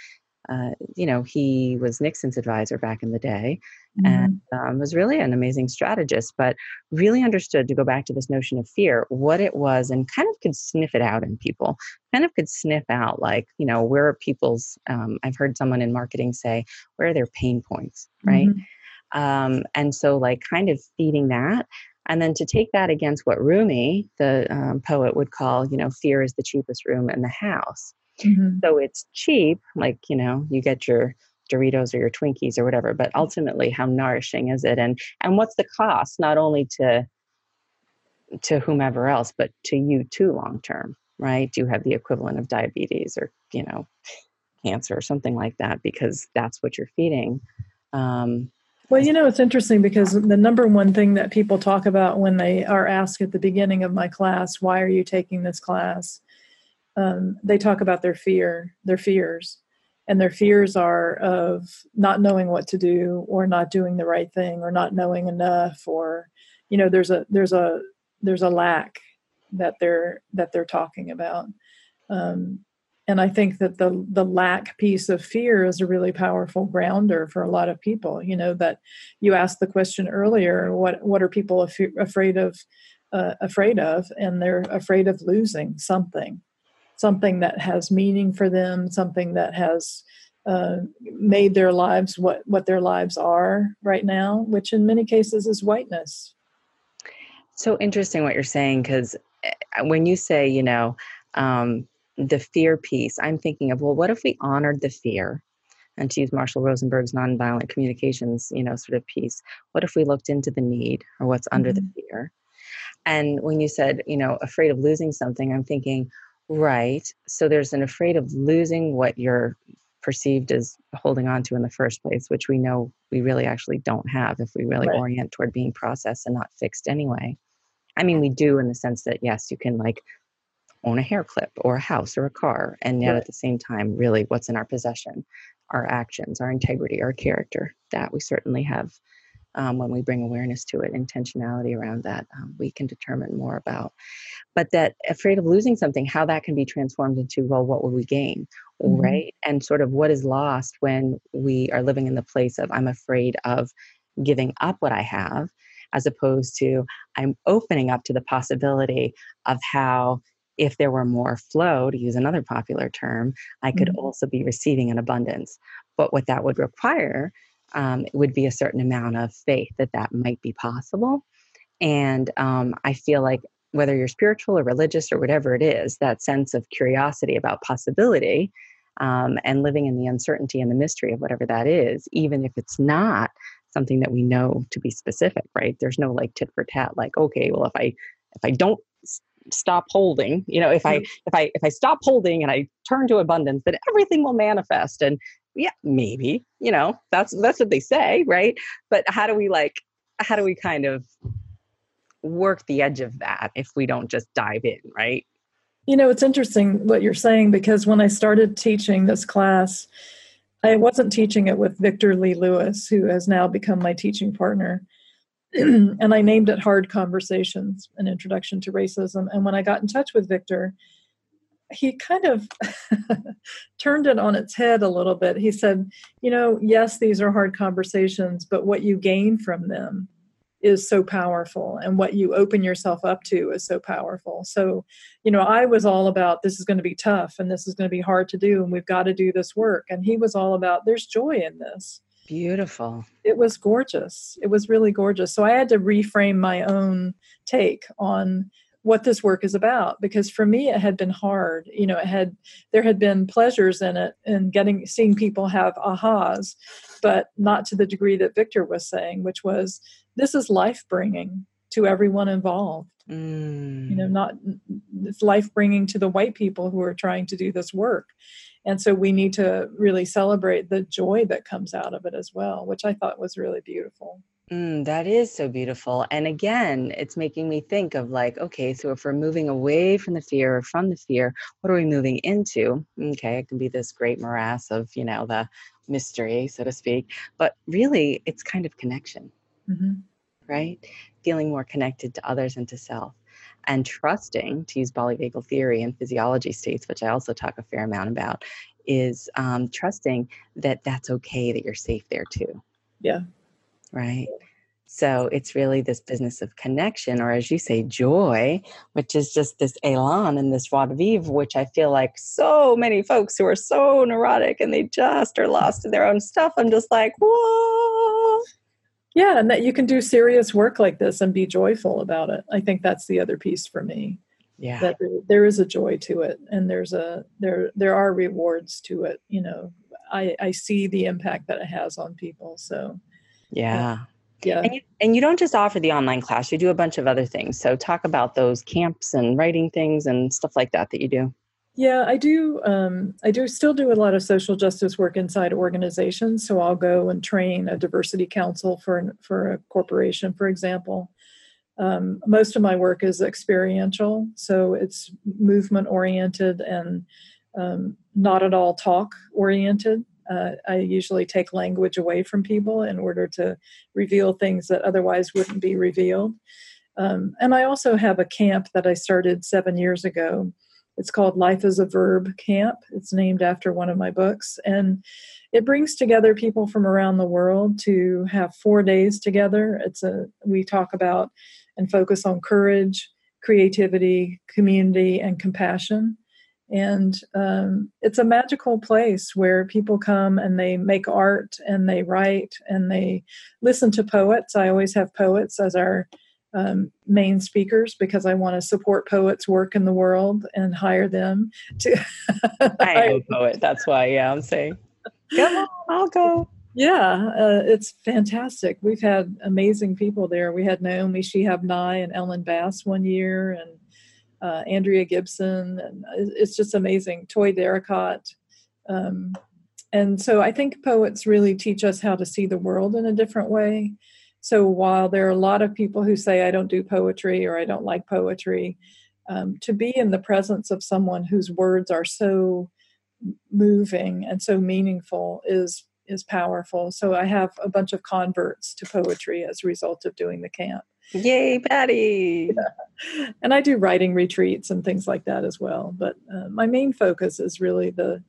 Uh, you know, he was Nixon's advisor back in the day mm-hmm. and um, was really an amazing strategist, but really understood, to go back to this notion of fear, what it was, and kind of could sniff it out in people, kind of could sniff out, like, you know, where are people's, um, I've heard someone in marketing say, where are their pain points, right? Mm-hmm. Um, and so, like, kind of feeding that. And then to take that against what Rumi, the um, poet, would call, you know, fear is the cheapest room in the house. Mm-hmm. So it's cheap, like, you know, you get your Doritos or your Twinkies or whatever, but ultimately, how nourishing is it? And, and what's the cost, not only to, to whomever else, but to you too, long-term, right? Do you have the equivalent of diabetes or, you know, cancer or something like that, because that's what you're feeding. Um, well, you know, it's interesting, because the number one thing that people talk about when they are asked at the beginning of my class, why are you taking this class? Um, they talk about their fear, their fears, and their fears are of not knowing what to do, or not doing the right thing, or not knowing enough, or, you know, there's a there's a there's a lack that they're that they're talking about, um, And I think that the the lack piece of fear is a really powerful grounder for a lot of people. You know, that you asked the question earlier, what what are people af- afraid of, uh, afraid of? And they're afraid of losing something, something that has meaning for them, something that has uh, made their lives what, what their lives are right now, which in many cases is whiteness. So interesting what you're saying, because when you say, you know, um, the fear piece, I'm thinking of, well, what if we honored the fear? And to use Marshall Rosenberg's nonviolent communications, you know, sort of piece, what if we looked into the need or what's under mm-hmm. the fear? And when you said, you know, afraid of losing something, I'm thinking, right, so there's an afraid of losing what you're perceived as holding on to in the first place, which we know we really actually don't have if we really right. orient toward being processed and not fixed anyway. I mean, we do in the sense that, yes, you can like own a hair clip or a house or a car. And yet right. at the same time, really what's in our possession, our actions, our integrity, our character, that we certainly have, um, when we bring awareness to it, intentionality around that, um, we can determine more about. But that afraid of losing something, how that can be transformed into, well, what will we gain? Mm-hmm. Right. And sort of what is lost when we are living in the place of, I'm afraid of giving up what I have, as opposed to I'm opening up to the possibility of how, if there were more flow, to use another popular term, I could mm-hmm. also be receiving an abundance. But what that would require um, would be a certain amount of faith that that might be possible. And um, I feel like whether you're spiritual or religious or whatever it is, that sense of curiosity about possibility um, and living in the uncertainty and the mystery of whatever that is, even if it's not something that we know to be specific, right? There's no like tit for tat, like, okay, well, if I if I don't stop holding, you know, if I, if I, if I stop holding and I turn to abundance, then everything will manifest. And yeah, maybe, you know, that's, that's what they say. Right. But how do we like, how do we kind of work the edge of that if we don't just dive in? Right. You know, it's interesting what you're saying, because when I started teaching this class, I wasn't teaching it with Victor Lee Lewis, who has now become my teaching partner. And I named it Hard Conversations, an Introduction to Racism. And when I got in touch with Victor, he kind of turned it on its head a little bit. He said, you know, yes, these are hard conversations, but what you gain from them is so powerful. And what you open yourself up to is so powerful. So, you know, I was all about, this is going to be tough and this is going to be hard to do, and we've got to do this work. And he was all about, there's joy in this. Beautiful. It was gorgeous. It was really gorgeous. So I had to reframe my own take on what this work is about, because for me, it had been hard. You know, it had, there had been pleasures in it and getting, seeing people have ahas, but not to the degree that Victor was saying, which was, this is life bringing to everyone involved. Mm. You know, not it's life bringing to the white people who are trying to do this work. And so we need to really celebrate the joy that comes out of it as well, which I thought was really beautiful. Mm, that is so beautiful. And again, it's making me think of like, okay, so if we're moving away from the fear or from the fear, what are we moving into? Okay, it can be this great morass of, you know, the mystery, so to speak, but really it's kind of connection, mm-hmm. right? Feeling more connected to others and to self. And trusting, to use polyvagal theory and physiology states, which I also talk a fair amount about, is um, trusting that that's okay, that you're safe there too. Yeah. Right. So it's really this business of connection, or as you say, joy, which is just this elan and this joie de vivre, which I feel like so many folks who are so neurotic and they just are lost in their own stuff. I'm just like, whoa. Yeah, and that you can do serious work like this and be joyful about it. I think that's the other piece for me. Yeah, that there is a joy to it, and there's a there there are rewards to it. You know, I I see the impact that it has on people. So, yeah, yeah. yeah. And, you, and you don't just offer the online class; you do a bunch of other things. So, talk about those camps and writing things and stuff like that that you do. Yeah, I do. Um, I do still do a lot of social justice work inside organizations. So I'll go and train a diversity council for an, for a corporation, for example. Um, most of my work is experiential, so it's movement oriented and um, not at all talk oriented. Uh, I usually take language away from people in order to reveal things that otherwise wouldn't be revealed. Um, and I also have a camp that I started seven years ago. It's called Life as a Verb Camp. It's named after one of my books. And it brings together people from around the world to have four days together. It's a we talk about and focus on courage, creativity, community, and compassion. And um, it's a magical place where people come and they make art and they write and they listen to poets. I always have poets as our um, main speakers because I want to support poets' work in the world and hire them to. I am a poet. That's why, yeah, I'm saying, come on, I'll go. Yeah, uh, it's fantastic. We've had amazing people there. We had Naomi Shihab Nye and Ellen Bass one year, and Uh, Andrea Gibson, and it's just amazing. Toy Derricott. Um, and so I think poets really teach us how to see the world in a different way. So while there are a lot of people who say, I don't do poetry or I don't like poetry, um, to be in the presence of someone whose words are so moving and so meaningful is is powerful. So I have a bunch of converts to poetry as a result of doing the camp. Yay, Patti! Yeah. And I do writing retreats and things like that as well. But uh, my main focus is really the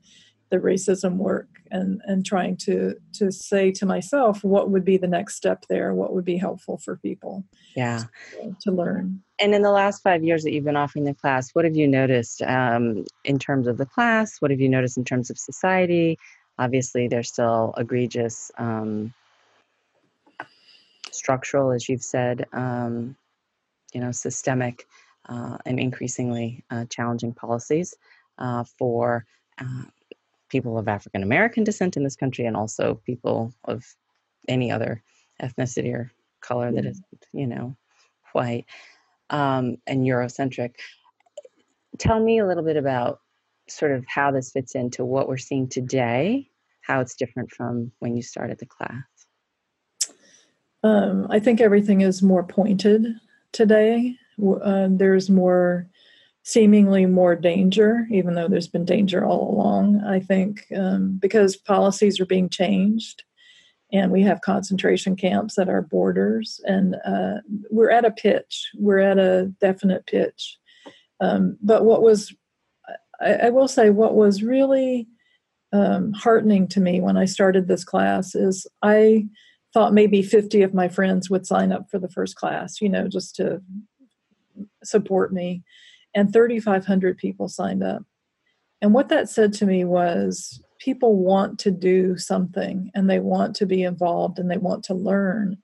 the racism work and, and trying to, to say to myself, what would be the next step there? What would be helpful for people yeah. to, to learn? And in the last five years that you've been offering the class, what have you noticed um, in terms of the class? What have you noticed in terms of society? Obviously, there's still egregious um, structural, as you've said, um, you know, systemic uh, and increasingly uh, challenging policies uh, for uh, people of African-American descent in this country, and also people of any other ethnicity or color mm-hmm. that isn't, you know, white um, and Eurocentric. Tell me a little bit about sort of how this fits into what we're seeing today, how it's different from when you started the class. Um, I think everything is more pointed today. Uh, there's more, seemingly more danger, even though there's been danger all along, I think, um, because policies are being changed and we have concentration camps at our borders, and uh, we're at a pitch. We're at a definite pitch. Um, but what was, I, I will say, what was really um, heartening to me when I started this class is I thought maybe fifty of my friends would sign up for the first class, you know, just to support me. And thirty-five hundred people signed up. And what that said to me was people want to do something, and they want to be involved, and they want to learn.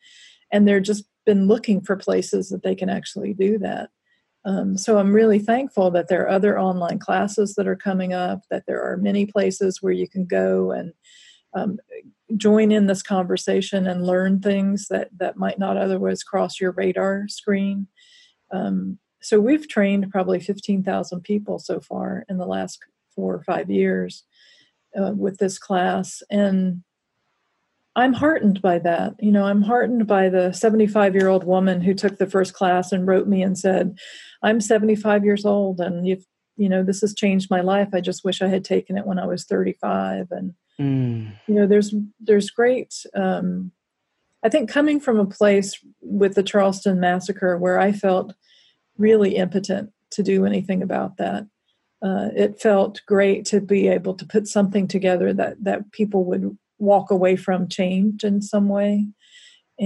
And they're just been looking for places that they can actually do that. Um, so I'm really thankful that there are other online classes that are coming up, that there are many places where you can go and Um, join in this conversation and learn things that, that might not otherwise cross your radar screen. Um, so we've trained probably fifteen thousand people so far in the last four or five years uh, with this class. And I'm heartened by that. You know, I'm heartened by the seventy-five-year-old woman who took the first class and wrote me and said, I'm seventy-five years old and, you've, you know, this has changed my life. I just wish I had taken it when I was thirty-five. And Mm. You know, there's there's great, um, I think coming from a place with the Charleston massacre where I felt really impotent to do anything about that, uh, it felt great to be able to put something together that, that people would walk away from changed in some way.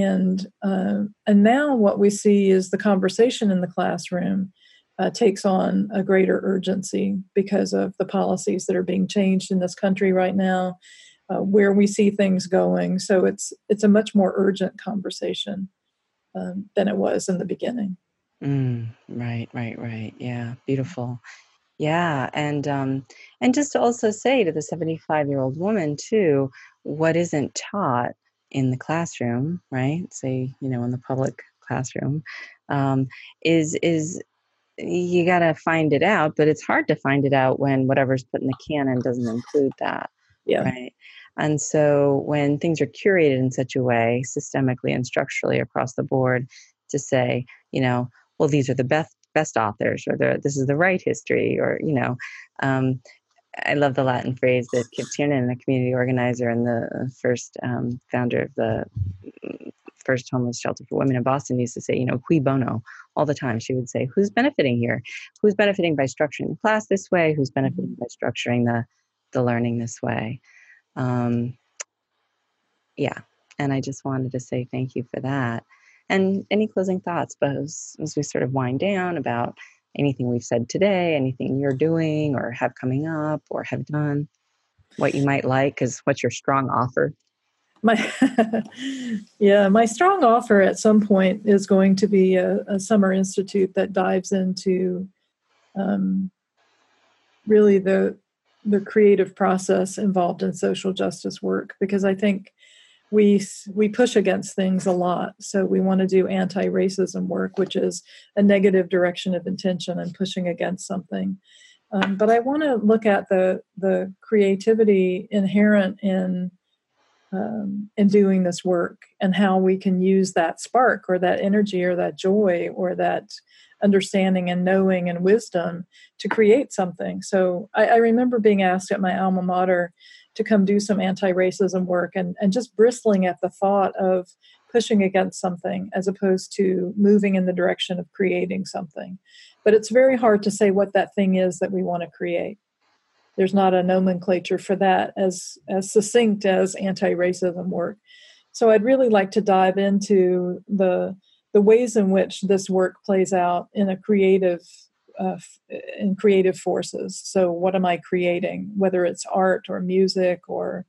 And, uh, and now what we see is the conversation in the classroom Uh, takes on a greater urgency because of the policies that are being changed in this country right now, uh, where we see things going. So it's it's a much more urgent conversation um, than it was in the beginning. Mm, right, right, right. Yeah, beautiful. Yeah, and um, and just to also say to the seventy-five-year-old woman too, what isn't taught in the classroom, right? Say, you know, in the public classroom, um, is is you got to find it out, but it's hard to find it out when whatever's put in the canon doesn't include that. Yeah. Right. And so when things are curated in such a way, systemically and structurally across the board, to say, you know, well, these are the best, best authors, or the, this is the right history, or, you know, um, I love the Latin phrase that Kip Tiernan, a community organizer and the first um, founder of the first homeless shelter for women in Boston used to say, you know, cui bono all the time. She would say, who's benefiting here? Who's benefiting by structuring the class this way? Who's benefiting by structuring the, the learning this way? Um, yeah. And I just wanted to say thank you for that. And any closing thoughts, Bose, as we sort of wind down about anything we've said today, anything you're doing or have coming up or have done, what you might like, is what's your strong offer? My yeah, my strong offer at some point is going to be a, a summer institute that dives into um, really the the creative process involved in social justice work, because I think we we push against things a lot. So we want to do anti-racism work, which is a negative direction of intention and pushing against something. Um, but I want to look at the the creativity inherent in um, in doing this work, and how we can use that spark or that energy or that joy or that understanding and knowing and wisdom to create something. So I, I remember being asked at my alma mater to come do some anti-racism work, and, and just bristling at the thought of pushing against something as opposed to moving in the direction of creating something. But it's very hard to say what that thing is that we want to create. There's not a nomenclature for that as, as succinct as anti-racism work. So I'd really like to dive into the the ways in which this work plays out in a creative Uh, in creative forces. So what am I creating, whether it's art or music or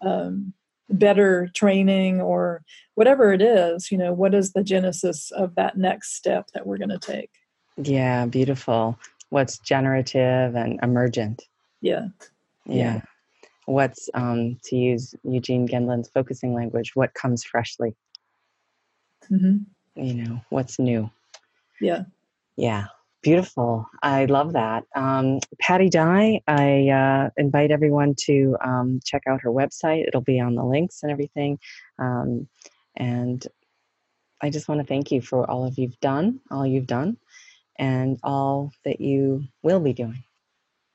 um, better training or whatever it is, you know, what is the genesis of that next step that we're going to take? Yeah. Beautiful. What's generative and emergent. Yeah. Yeah. yeah. What's, um, to use Eugene Gendlin's focusing language, what comes freshly, mm-hmm. you know, what's new. Yeah. Yeah. Beautiful. I love that. Um, Patti Digh, I uh, invite everyone to um, check out her website. It'll be on the links and everything. Um, and I just want to thank you for all of you've done, all you've done, and all that you will be doing.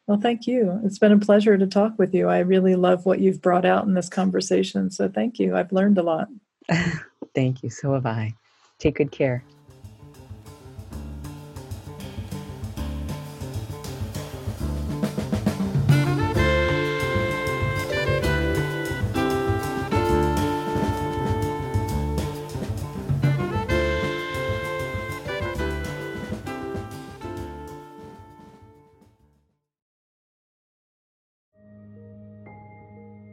Well, thank you. It's been a pleasure to talk with you. I really love what you've brought out in this conversation. So thank you. I've learned a lot. Thank you. So have I. Take good care.